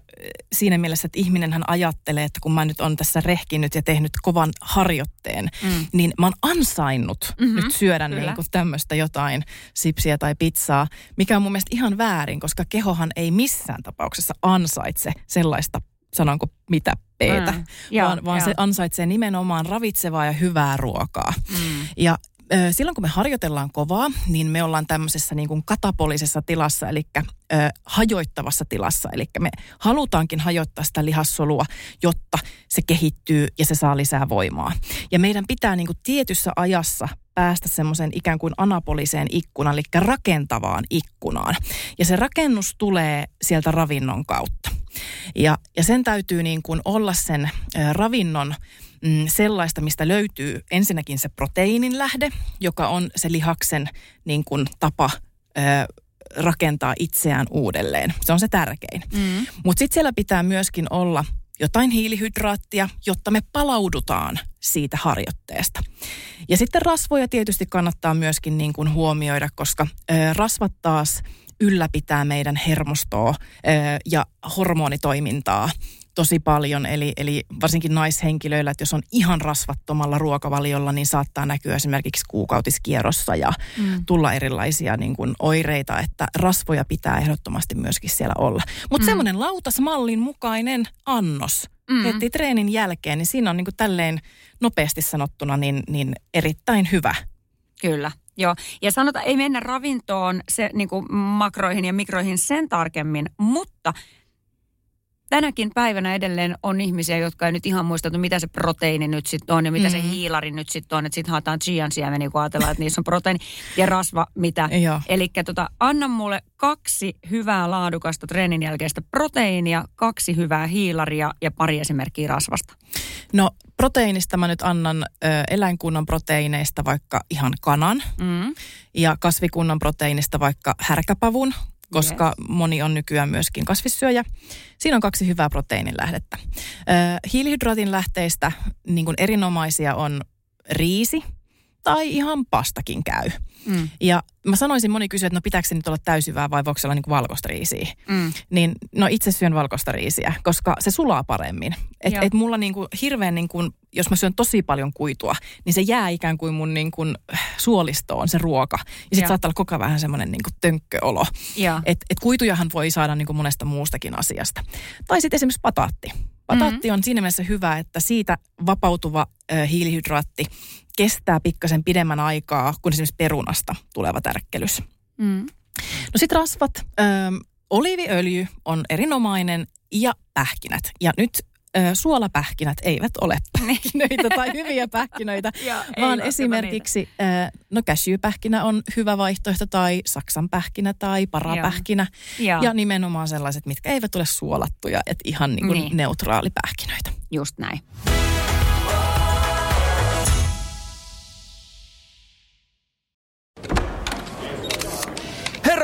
siinä mielessä, että ihminenhän ajattelee, että kun mä nyt on tässä rehkinyt ja tehnyt kovan harjoitteen, mm. niin mä oon ansainnut mm-hmm, nyt syödä niin kuin tämmöistä jotain sipsiä tai pizzaa, mikä on mun mielestä ihan väärin, koska kehohan ei missään tapauksessa ansaitse sellaista, sanonko mitä peetä, mm. vaan, joo, vaan joo. se ansaitsee nimenomaan ravitsevaa ja hyvää ruokaa. Mm. Ja silloin kun me harjoitellaan kovaa, niin me ollaan tämmöisessä niin kuin katapolisessa tilassa, eli ö, hajoittavassa tilassa. Eli me halutaankin hajoittaa sitä lihassolua, jotta se kehittyy ja se saa lisää voimaa. Ja meidän pitää niin kuin tietyssä ajassa päästä semmoiseen ikään kuin anaboliseen ikkunaan, eli rakentavaan ikkunaan. Ja se rakennus tulee sieltä ravinnon kautta. Ja, ja sen täytyy niin kuin olla sen ö, ravinnon sellaista, mistä löytyy ensinnäkin se proteiinin lähde, joka on se lihaksen niin kuin, tapa ö, rakentaa itseään uudelleen. Se on se tärkein. Mm. Mutta sitten siellä pitää myöskin olla jotain hiilihydraattia, jotta me palaudutaan siitä harjoitteesta. Ja sitten rasvoja tietysti kannattaa myöskin niin kuin, huomioida, koska ö, rasvat taas ylläpitää meidän hermostoa ö, ja hormonitoimintaa tosi paljon, eli, eli varsinkin naishenkilöillä, että jos on ihan rasvattomalla ruokavaliolla, niin saattaa näkyä esimerkiksi kuukautiskierrossa ja mm. tulla erilaisia niin kuin, oireita, että rasvoja pitää ehdottomasti myöskin siellä olla. Mutta mm. semmoinen lautasmallin mukainen annos mm. heti treenin jälkeen, niin siinä on niin kuin, tälleen nopeasti sanottuna niin, niin erittäin hyvä. Kyllä. Joo, ja sanotaan, ei mennä ravintoon se, niin kuin makroihin ja mikroihin sen tarkemmin, mutta tänäkin päivänä edelleen on ihmisiä, jotka ei nyt ihan muista, että mitä se proteiini nyt sitten on ja mitä mm-hmm. se hiilari nyt sitten on. Että sitten haetaan chian siemeniä, kun ajatellaan, että niissä on proteiini ja rasva, mitä. Eli tota, anna mulle kaksi hyvää laadukasta treenin jälkeistä proteiinia, kaksi hyvää hiilaria ja pari esimerkkiä rasvasta. No proteiinista mä nyt annan ö, eläinkunnan proteiineista vaikka ihan kanan mm. ja kasvikunnan proteiinista vaikka härkäpavun. Koska yes. moni on nykyään myöskin kasvissyöjä. Siinä on kaksi hyvää proteiinin lähdettä. Hiilihydraatin lähteistä niin kuin erinomaisia on riisi tai ihan pastakin käy. Mm. Ja mä sanoisin, moni kysyy, että no pitääkö se nyt olla täysyvää vai voiko se olla niin kuin valkoista riisiä. Mm. Niin no itse syön valkoista riisiä, koska se sulaa paremmin. Että et mulla niin kuin hirveän, niin kuin, jos mä syön tosi paljon kuitua, niin se jää ikään kuin mun niin kuin suolistoon se ruoka. Ja sitten saattaa olla koko vähän semmoinen niin kuin tönkköolo. Että et kuitujahan voi saada niin kuin monesta muustakin asiasta. Tai sitten esimerkiksi pataatti. Pataatti mm-hmm. on siinä mielessä hyvä, että siitä vapautuva ö, hiilihydraatti kestää pikkasen pidemmän aikaa kuin esimerkiksi perunasta tuleva tärkkelys. Mm. No sitten rasvat. Ö, oliiviöljy on erinomainen ja pähkinät. Ja nyt ö, suolapähkinät eivät ole pähkinöitä tai hyviä pähkinöitä, ja, vaan esimerkiksi ö, no cashewpähkinä on hyvä vaihtoehto tai saksanpähkinä tai parapähkinä. Ja. ja nimenomaan sellaiset, mitkä eivät ole suolattuja, että ihan niin kuin niin. neutraalipähkinöitä. Just näin.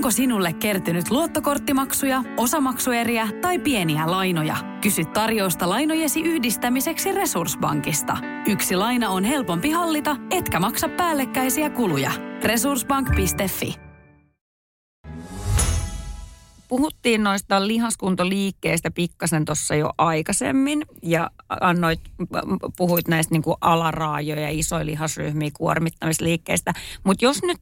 Onko sinulle kertynyt luottokorttimaksuja, osamaksueriä tai pieniä lainoja? Kysy tarjousta lainojesi yhdistämiseksi Resurs Bankista. Yksi laina on helpompi hallita, etkä maksa päällekkäisiä kuluja. resurs bank piste fi. Puhuttiin noista lihaskuntoliikkeistä pikkasen tuossa jo aikaisemmin ja annoit, puhuit näistä niin kuin alaraajoja, isoja lihasryhmiä kuormittamisliikkeistä. Mutta jos nyt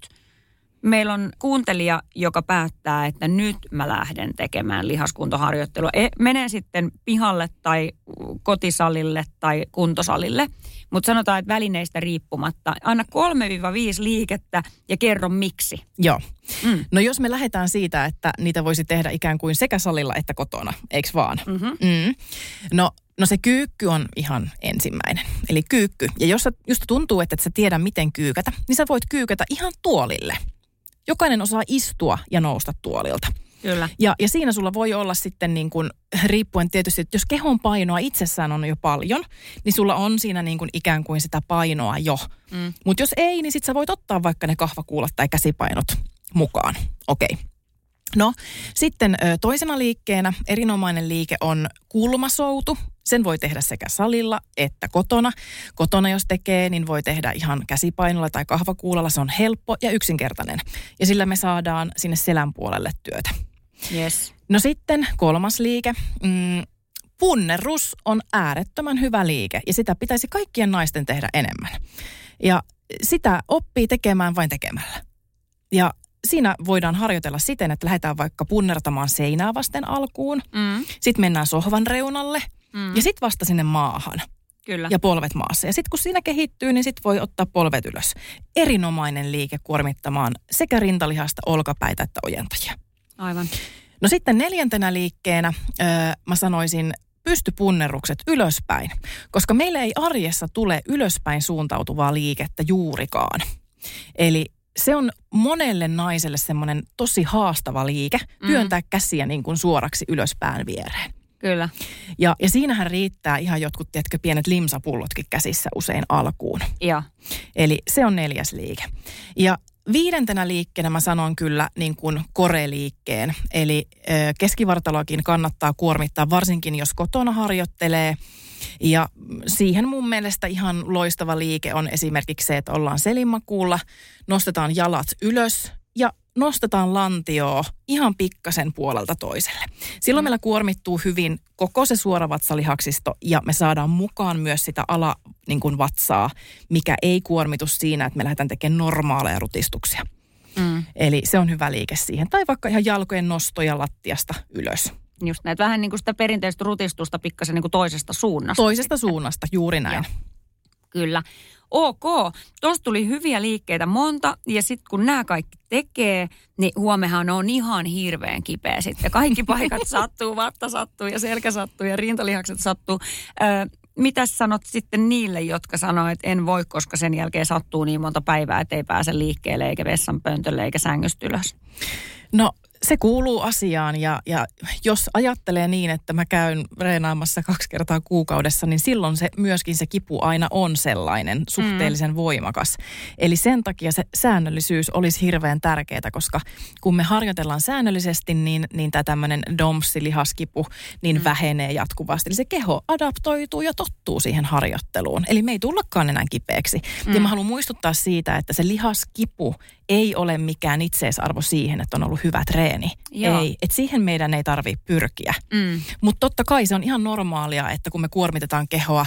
meillä on kuuntelija, joka päättää, että nyt mä lähden tekemään lihaskuntoharjoittelua. Menen sitten pihalle tai kotisalille tai kuntosalille, mutta sanotaan, että välineistä riippumatta. Anna kolme viisi liikettä ja kerro miksi. Joo. Mm. No jos me lähdetään siitä, että niitä voisi tehdä ikään kuin sekä salilla että kotona, eikö vaan? Mm-hmm. Mm. No... No se kyykky on ihan ensimmäinen, eli kyykky. Ja jos just tuntuu, että et sä tiedä miten kyykätä, niin sä voit kyykätä ihan tuolille. Jokainen osaa istua ja nousta tuolilta. Kyllä. Ja, ja siinä sulla voi olla sitten niin kuin, riippuen tietysti, että jos kehon painoa itsessään on jo paljon, niin sulla on siinä niin kuin ikään kuin sitä painoa jo. Mm. Mutta jos ei, niin sit sä voit ottaa vaikka ne kahvakuulat tai käsipainot mukaan. Okei. Okay. No sitten toisena liikkeenä erinomainen liike on kulmasoutu. Sen voi tehdä sekä salilla että kotona. Kotona jos tekee, niin voi tehdä ihan käsipainolla tai kahvakuulalla. Se on helppo ja yksinkertainen. Ja sillä me saadaan sinne selän puolelle työtä. Yes. No sitten kolmas liike. Mm, punnerrus on äärettömän hyvä liike ja sitä pitäisi kaikkien naisten tehdä enemmän. Ja sitä oppii tekemään vain tekemällä. Ja siinä voidaan harjoitella siten, että lähdetään vaikka punnertamaan seinää vasten alkuun. Mm. Sitten mennään sohvan reunalle. Mm. Ja sitten vasta sinne maahan. Kyllä. Ja polvet maassa. Ja sitten kun siinä kehittyy, niin sitten voi ottaa polvet ylös. Erinomainen liike kuormittamaan sekä rintalihasta, olkapäitä että ojentajia. Aivan. No sitten neljäntenä liikkeenä öö, mä sanoisin pystypunnerrukset ylöspäin. Koska meillä ei arjessa tule ylöspäin suuntautuvaa liikettä juurikaan. Eli se on monelle naiselle semmoinen tosi haastava liike työntää mm. käsiä niin kuin suoraksi ylöspään viereen. Kyllä. Ja, ja siinähän riittää ihan jotkut, tiedätkö, pienet limsapullotkin käsissä usein alkuun. Ja. Eli se on neljäs liike. Ja viidentenä liikkeenä mä sanon kyllä niin kuin koreliikkeen. Eli ö, keskivartaloakin kannattaa kuormittaa, varsinkin jos kotona harjoittelee. Ja siihen mun mielestä ihan loistava liike on esimerkiksi se, että ollaan selinmakuulla, nostetaan jalat ylös ja nostetaan lantioa ihan pikkasen puolelta toiselle. Silloin mm. meillä kuormittuu hyvin koko se suoravatsalihaksisto ja me saadaan mukaan myös sitä ala, niin kuin vatsaa, mikä ei kuormitu siinä, että me lähdetään tekemään normaaleja rutistuksia. Mm. Eli se on hyvä liike siihen. Tai vaikka ihan jalkojen nostoja lattiasta ylös. Just näin, vähän niin kuin sitä perinteistä rutistusta pikkasen niin kuin toisesta suunnasta. Toisesta sitten. Suunnasta, juuri näin. Ja. Kyllä. Ok, tuossa tuli hyviä liikkeitä monta ja sitten kun nämä kaikki tekee, niin huomehan on ihan hirveän kipeä sitten. Kaikki paikat sattuu, vatta sattuu ja selkä sattuu ja rintalihakset sattuu. Öö, mitäs sanot sitten niille, jotka sanoo, että en voi, koska sen jälkeen sattuu niin monta päivää, että ei pääse liikkeelle eikä vessanpöntölle eikä sängystä ylös? No se kuuluu asiaan ja, ja jos ajattelee niin, että mä käyn reenaamassa kaksi kertaa kuukaudessa, niin silloin se, myöskin se kipu aina on sellainen suhteellisen mm. voimakas. Eli sen takia se säännöllisyys olisi hirveän tärkeää, koska kun me harjoitellaan säännöllisesti, niin, niin tämä tämmöinen domssilihaskipu niin mm. vähenee jatkuvasti. Eli se keho adaptoituu ja tottuu siihen harjoitteluun. Eli me ei tullakaan enää kipeäksi. Mm. Ja mä haluan muistuttaa siitä, että se lihaskipu ei ole mikään itseisarvo siihen, että on ollut hyvä treeni. Joo. Ei, että siihen meidän ei tarvitse pyrkiä. Mm. Mutta totta kai se on ihan normaalia, että kun me kuormitetaan kehoa,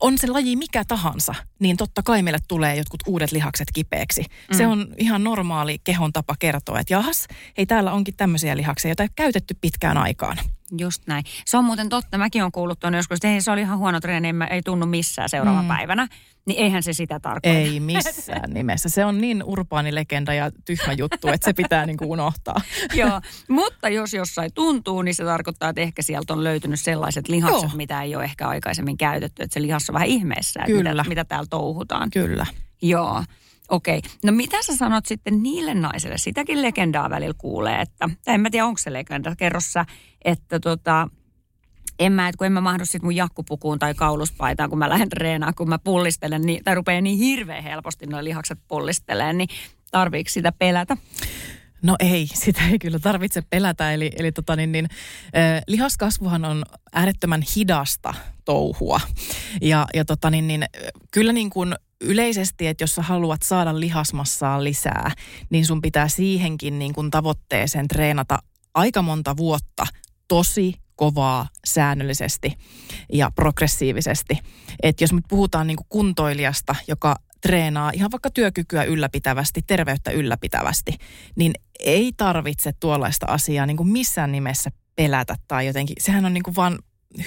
on se laji mikä tahansa, niin totta kai meille tulee jotkut uudet lihakset kipeäksi. Mm. Se on ihan normaali kehon tapa kertoa, että jahas, hei täällä onkin tämmöisiä lihaksia, joita ei käytetty pitkään aikaan. Just näin. Se on muuten totta. Mäkin olen kuullut tuonne joskus, että se oli ihan huono treeni, ei tunnu missään seuraavan mm. päivänä. Niin eihän se sitä tarkoita. Ei missään nimessä. Se on niin urbaani legenda ja tyhmä juttu, että se pitää niin kuin unohtaa. Joo, mutta jos jossain tuntuu, niin se tarkoittaa, että ehkä sieltä on löytynyt sellaiset lihakset, joo, mitä ei ole ehkä aikaisemmin käytetty. Että se lihas on vähän ihmeessä, että mitä, mitä täällä touhutaan. Kyllä. Joo. Okei. No mitä sä sanot sitten niille naisille? Sitäkin legendaa välillä kuulee, että, tai en mä tiedä onko se legenda, kerro sä, että tota, en mä, että kun en mä mahdu sit mun jakkupukuun tai kauluspaitaan, kun mä lähden treenaamaan, kun mä pullistelen, niin, tai rupeaa niin hirveän helposti nuo lihakset pullisteleen, niin tarviiko sitä pelätä? No ei, sitä ei kyllä tarvitse pelätä. Eli, eli tota niin, niin, eh, lihaskasvuhan on äärettömän hidasta touhua. Ja, ja tota niin, niin, kyllä niin kuin yleisesti, että jos sä haluat saada lihasmassaa lisää, niin sun pitää siihenkin niin kuin tavoitteeseen treenata aika monta vuotta tosi kovaa säännöllisesti ja progressiivisesti. Et jos nyt puhutaan niin kuin kuntoilijasta, joka treenaa ihan vaikka työkykyä ylläpitävästi, terveyttä ylläpitävästi, niin ei tarvitse tuollaista asiaa niin kuin missään nimessä pelätä tai jotenkin. Sehän on niin kuin vaan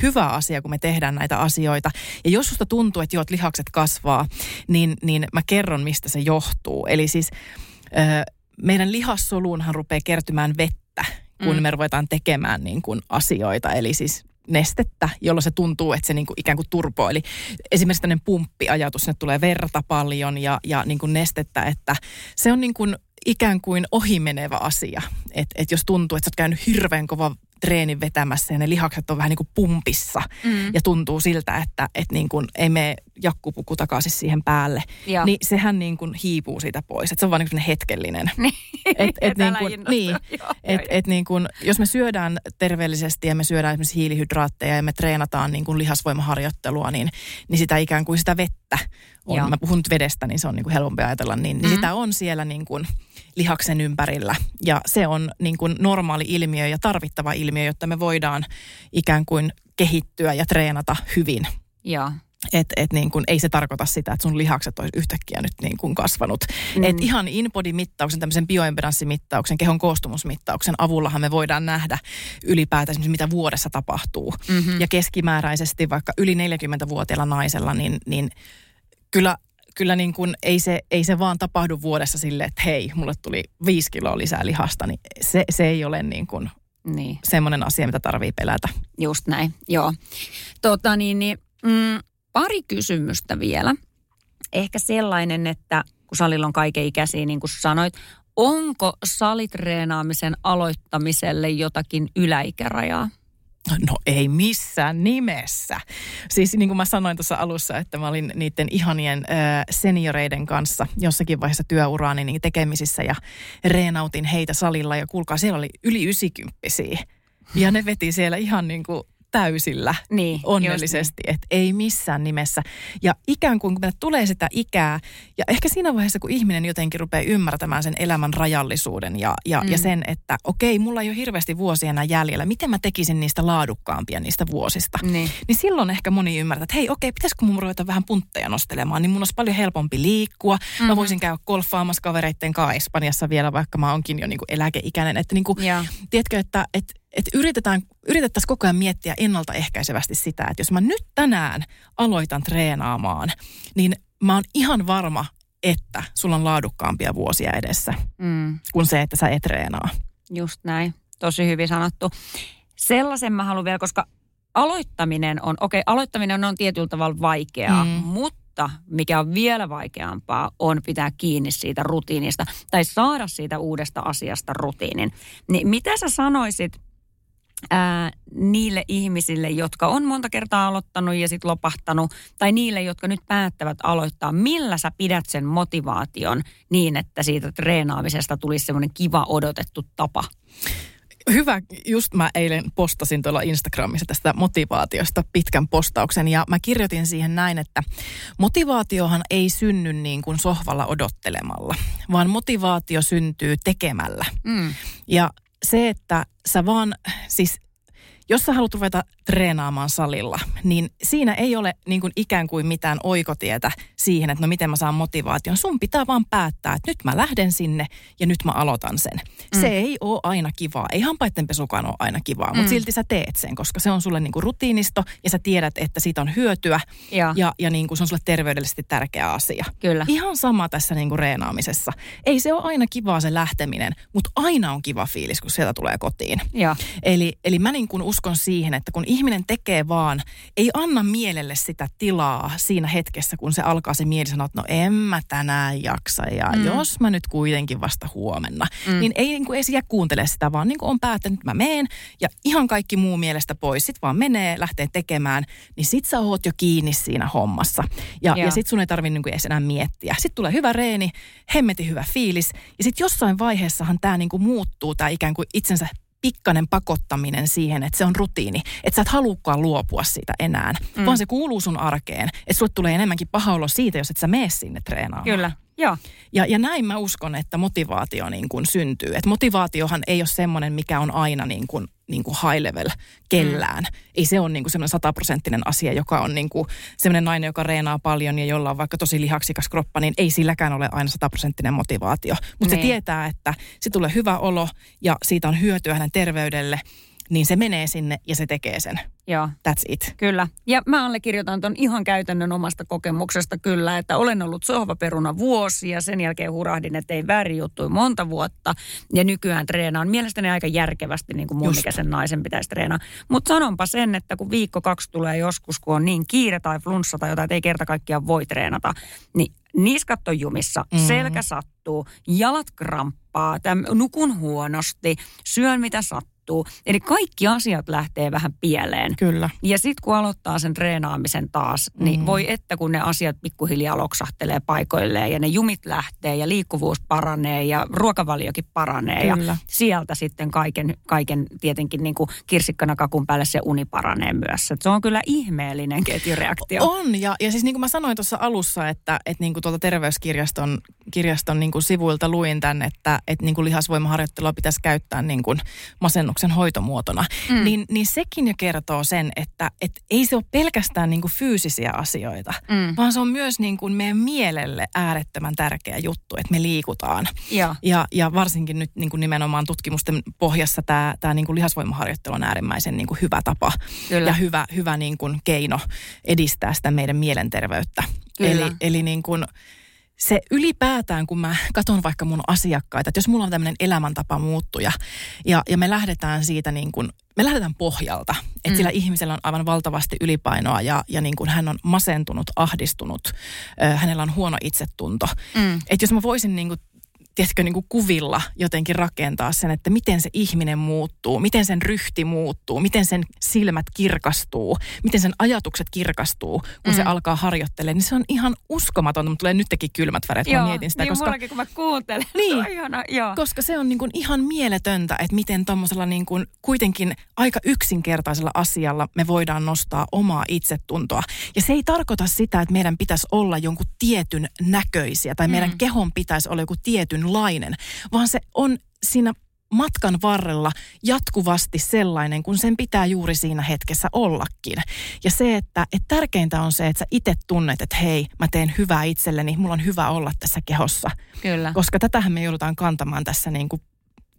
hyvä asia, kun me tehdään näitä asioita. Ja jos susta tuntuu, että joo, että lihakset kasvaa, niin, niin mä kerron, mistä se johtuu. Eli siis äh, meidän lihassoluunhan rupeaa kertymään vettä, kun mm. me ruvetaan tekemään niin kuin asioita. Eli siis nestettä, jolla se tuntuu, että se niin kuin ikään kuin turpoo. Eli esimerkiksi tämmöinen pumppiajatus, sinne tulee verta paljon ja, ja niin kuin nestettä, että se on niin kuin ikään kuin ohimenevä asia. Että et jos tuntuu, että sä oot käynyt hirveän kova treenin vetämässä ja ne lihakset on vähän niin kuin pumpissa mm. ja tuntuu siltä, että et niin kuin ei mene jakkupuku takaisin siihen päälle, ja niin sehän niin kuin hiipuu siitä pois. Et se on vaan niin kuin hetkellinen. Niin, et, et niin kuin, niin, joo, et, joo. Et niin kuin, jos me syödään terveellisesti ja me syödään esimerkiksi hiilihydraatteja ja me treenataan niin kuin lihasvoimaharjoittelua, niin, niin sitä ikään kuin sitä vettä on. Joo. Mä puhun nyt vedestä, niin se on niin kuin helpompi ajatella. Niin, niin mm. sitä on siellä niin kuin lihaksen ympärillä ja se on niin kuin normaali ilmiö ja tarvittava ilmiö, jotta me voidaan ikään kuin kehittyä ja treenata hyvin. Joo. Että et niin kuin ei se tarkoita sitä, että sun lihakset olisi yhtäkkiä nyt niin kuin kasvanut. Mm. Että ihan InBody-mittauksen, tämmöisen bioimpedanssimittauksen, kehon koostumusmittauksen avullahan me voidaan nähdä ylipäätään, mitä vuodessa tapahtuu. Mm-hmm. Ja keskimääräisesti vaikka yli neljäkymmentävuotiailla naisella, niin, niin kyllä, kyllä niin kuin ei, se, ei se vaan tapahdu vuodessa silleen, että hei, mulle tuli viisi kiloa lisää lihasta, niin se, se ei ole niin kuin niin semmoinen asia, mitä tarvii pelätä. Just näin, joo. Tota niin, niin mm. Pari kysymystä vielä. Ehkä sellainen, että kun salilla on kaikenikäisiä, niin kuin sanoit, onko salitreenaamisen aloittamiselle jotakin yläikärajaa? No ei missään nimessä. Siis niin kuin mä sanoin tuossa alussa, että mä olin niiden ihanien äh, senioreiden kanssa jossakin vaiheessa työuraani niin tekemisissä ja reenautin heitä salilla. Ja kuulkaa, siellä oli yli yhdeksänkymppisiä ja ne veti siellä ihan niin kuin täysillä niin, onnellisesti, niin. Että ei missään nimessä. Ja ikään kuin kun tulee sitä ikää, ja ehkä siinä vaiheessa, kun ihminen jotenkin rupeaa ymmärtämään sen elämän rajallisuuden ja, ja, mm. ja sen, että okei, mulla ei ole hirveästi vuosia enää jäljellä, miten mä tekisin niistä laadukkaampia niistä vuosista. Niin, niin silloin ehkä moni ymmärtää, että hei okei, pitäisikö mun ruveta vähän puntteja nostelemaan, niin mun olisi paljon helpompi liikkua. Mm-hmm. Mä voisin käydä golfaamassa kavereitten kanssa Espanjassa vielä, vaikka mä onkin jo niin kuin eläkeikäinen. Että niin kuin, tiedätkö, että... että Että yritetään, yritettäisiin koko ajan miettiä ennaltaehkäisevästi sitä, että jos mä nyt tänään aloitan treenaamaan, niin mä oon ihan varma, että sulla on laadukkaampia vuosia edessä mm. kuin se, että sä et treenaa. Just näin. Tosi hyvin sanottu. Sellaisen mä haluan vielä, koska aloittaminen on, okei, okay, aloittaminen on tietyllä tavalla vaikeaa, mm. mutta mikä on vielä vaikeampaa, on pitää kiinni siitä rutiinista tai saada siitä uudesta asiasta rutiinin. Niin mitä sä sanoisit Ää, niille ihmisille, jotka on monta kertaa aloittanut ja sitten lopahtanut, tai niille, jotka nyt päättävät aloittaa, millä sä pidät sen motivaation niin, että siitä treenaamisesta tulisi semmoinen kiva odotettu tapa? Hyvä. Just mä eilen postasin tuolla Instagramissa tästä motivaatiosta pitkän postauksen ja mä kirjoitin siihen näin, että motivaatiohan ei synny niin kuin sohvalla odottelemalla, vaan motivaatio syntyy tekemällä. Mm. Ja se, että sä vaan, siis jos sä haluat ruveta treenaamaan salilla, niin siinä ei ole niin kuin ikään kuin mitään oikotietä siihen, että no miten mä saan motivaation. Sun pitää vaan päättää, että nyt mä lähden sinne ja nyt mä aloitan sen. Mm. Se ei ole aina kivaa, ei hampaittenpesukaan ole aina kivaa, mm. mutta silti sä teet sen, koska se on sulle niin kuin rutiinisto ja sä tiedät, että siitä on hyötyä ja, ja, ja niin kuin se on sulle terveydellisesti tärkeä asia. Kyllä. Ihan sama tässä niin kuin reenaamisessa. Ei se ole aina kivaa se lähteminen, mutta aina on kiva fiilis, kun sieltä tulee kotiin. Ja. Eli, eli mä niin kuin uskon, uskon siihen, että kun ihminen tekee vaan, ei anna mielelle sitä tilaa siinä hetkessä, kun se alkaa se mieli sanoa, että no en mä tänään jaksa ja mm. jos mä nyt kuitenkin vasta huomenna. Mm. Niin ei, niin kuin, ei se jää kuuntelemaan sitä, vaan niin kuin on päättänyt, että mä meen ja ihan kaikki muu mielestä pois. Sitten vaan menee, lähtee tekemään, niin sit sä oot jo kiinni siinä hommassa. Ja, ja. ja sit sun ei tarvitse niin kuin edes enää miettiä. Sitten tulee hyvä reeni, hemmetin hyvä fiilis ja sit jossain vaiheessahan tää niin kuin muuttuu, tää ikään kuin itsensä pikkainen pakottaminen siihen, että se on rutiini. Että sä et halukaan luopua siitä enää, mm. vaan se kuuluu sun arkeen. Että sulle tulee enemmänkin paha olo siitä, jos et sä mene sinne treenaamaan. Kyllä, joo. Ja, ja näin mä uskon, että motivaatio niin kuin syntyy. Että motivaatiohan ei ole semmoinen, mikä on aina niin kuin, niin kuin high level kellään. Mm. Ei se ole niin kuin semmoinen sataprosenttinen asia, joka on niin kuin semmoinen nainen, joka reenaa paljon ja jolla on vaikka tosi lihaksikas kroppa, niin ei silläkään ole aina sataprosenttinen motivaatio. Mutta se tietää, että se tulee hyvä olo ja siitä on hyötyä hänen terveydelle, niin se menee sinne ja se tekee sen. Joo. That's it. Kyllä. Ja mä allekirjoitan ton ihan käytännön omasta kokemuksesta kyllä, että olen ollut sohvaperuna vuosi ja sen jälkeen hurahdin, että ei väärin juttui monta vuotta. Ja nykyään treenaan mielestäni aika järkevästi, niin kuin mun ikäisen naisen pitäisi treenaa. Mutta sanonpa sen, että kun viikko kaksi tulee joskus, kun on niin kiire tai flunssa tai jotain, että ei kerta kaikkiaan voi treenata, niin niskat on jumissa, mm. selkä sattuu, jalat kramppaa, täm, nukun huonosti, syön mitä sattuu. Eli kaikki asiat lähtee vähän pieleen. Kyllä. Ja sitten kun aloittaa sen treenaamisen taas, niin mm. voi että kun ne asiat pikkuhiljaa loksahtelee paikoilleen ja ne jumit lähtee ja liikkuvuus paranee ja ruokavaliokin paranee. Kyllä. Ja sieltä sitten kaiken, kaiken tietenkin niin kuin kirsikkana kakun päälle se uni paranee myös. Et se on kyllä ihmeellinen ketjureaktio. On ja, ja siis niin kuin mä sanoin tuossa alussa, että, että niin kuin tuolta terveyskirjaston kirjaston niin kuin sivuilta luin tämän, että, että niin kuin lihasvoimaharjoittelua pitäisi käyttää niin kuin masennuksen sen hoitomuotona, mm. niin, niin sekin jo kertoo sen, että et ei se ole pelkästään niinku fyysisiä asioita, mm. vaan se on myös niinku meidän mielelle äärettömän tärkeä juttu, että me liikutaan. Ja, ja, ja varsinkin nyt niinku nimenomaan tutkimusten pohjassa tämä tää niinku lihasvoimaharjoittelu on äärimmäisen niinku hyvä tapa. Kyllä. Ja hyvä, hyvä niinku keino edistää sitä meidän mielenterveyttä. Kyllä. Eli, eli niinku se ylipäätään, kun mä katson vaikka mun asiakkaita, että jos mulla on tämmöinen elämäntapa muuttuja ja, ja me lähdetään siitä niin kuin, me lähdetään pohjalta, että mm. sillä ihmisellä on aivan valtavasti ylipainoa ja, ja niin kuin hän on masentunut, ahdistunut, ö, hänellä on huono itsetunto. Mm. Että jos mä voisin niin kuin, tiedätkö, niin kuin kuvilla jotenkin rakentaa sen, että miten se ihminen muuttuu, miten sen ryhti muuttuu, miten sen silmät kirkastuu, miten sen ajatukset kirkastuu, kun mm. se alkaa harjoittelemaan, niin se on ihan uskomatonta. Mutta tulee nytkin kylmät väreet, kun mietin sitä. Niin koska, mullakin, kun mä kuuntelen. Niin, se on ihana, joo. Koska se on niin kuin ihan mieletöntä, että miten tommosella niin kuin kuitenkin aika yksinkertaisella asialla me voidaan nostaa omaa itsetuntoa. Ja se ei tarkoita sitä, että meidän pitäisi olla jonkun tietyn näköisiä tai meidän mm. kehon pitäisi olla joku tietyn lainen, vaan se on siinä matkan varrella jatkuvasti sellainen, kun sen pitää juuri siinä hetkessä ollakin. Ja se, että, että tärkeintä on se, että sä itse tunnet, että hei, mä teen hyvää itselleni, mulla on hyvä olla tässä kehossa. Kyllä. Koska tätähän me joudutaan kantamaan tässä niin kuin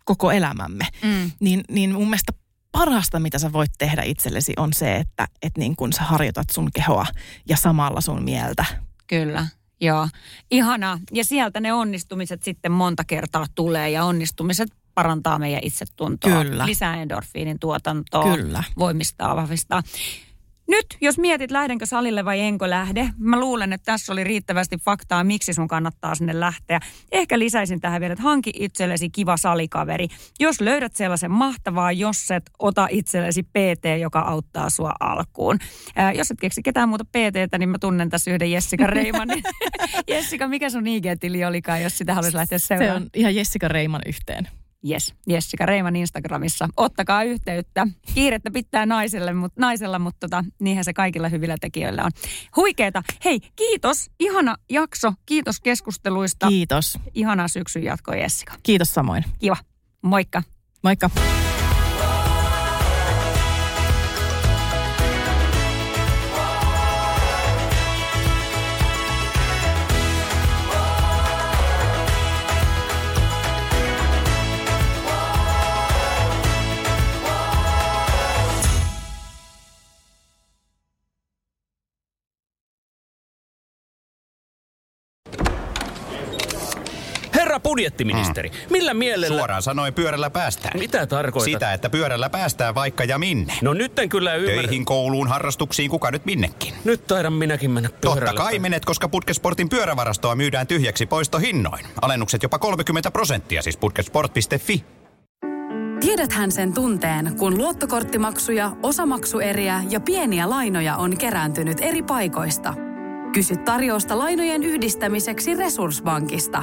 koko elämämme. Mm. Niin, niin mun mielestä parasta, mitä sä voit tehdä itsellesi, on se, että, että niin kun sä harjoitat sun kehoa ja samalla sun mieltä. Kyllä. Joo, ihanaa. Ja sieltä ne onnistumiset sitten monta kertaa tulee ja onnistumiset parantaa meidän itsetuntoa. Kyllä. Lisää endorfiinin tuotantoa. Kyllä. Voimistaa, vahvistaa. Nyt, jos mietit, lähdenkö salille vai enkö lähde, mä luulen, että tässä oli riittävästi faktaa, miksi sun kannattaa sinne lähteä. Ehkä lisäisin tähän vielä, että hanki itsellesi kiva salikaveri. Jos löydät sellaisen mahtavaa, jos et ota itsellesi P T, joka auttaa sua alkuun. Ää, jos et keksi ketään muuta P T:tä, niin mä tunnen tässä yhden Jessica Reimanin. Jessica, mikä sun I G-tili olikaan, jos sitä haluaisi lähteä seuraamaan? Se on ihan Jessica Reiman yhteen. Yes, Jessica Reiman Instagramissa. Ottakaa yhteyttä. Kiirettä pitää naiselle, mut, naisella, mutta tota, niinhän se kaikilla hyvillä tekijöillä on. Huikeeta. Hei, kiitos. Ihana jakso. Kiitos keskusteluista. Kiitos. Ihanaa syksyn jatkoa, Jessica. Kiitos samoin. Kiva. Moikka. Moikka. Herra budjettiministeri, mm. millä mielellä... Suoraan sanoen pyörällä päästään. Mitä tarkoitat? Sitä, että pyörällä päästään vaikka ja minne. No nyt en kyllä ymmärrä... Töihin, kouluun, harrastuksiin, kuka nyt minnekin. Nyt taidan minäkin mennä pyörällä. Totta kai menet, koska Putkesportin pyörävarastoa myydään tyhjäksi poistohinnoin. Alennukset jopa kolmekymmentä prosenttia, siis putkesport piste fi. Tiedäthän sen tunteen, kun luottokorttimaksuja, osamaksueriä ja pieniä lainoja on kerääntynyt eri paikoista. Kysy tarjousta lainojen yhdistämiseksi Resurs Bankista.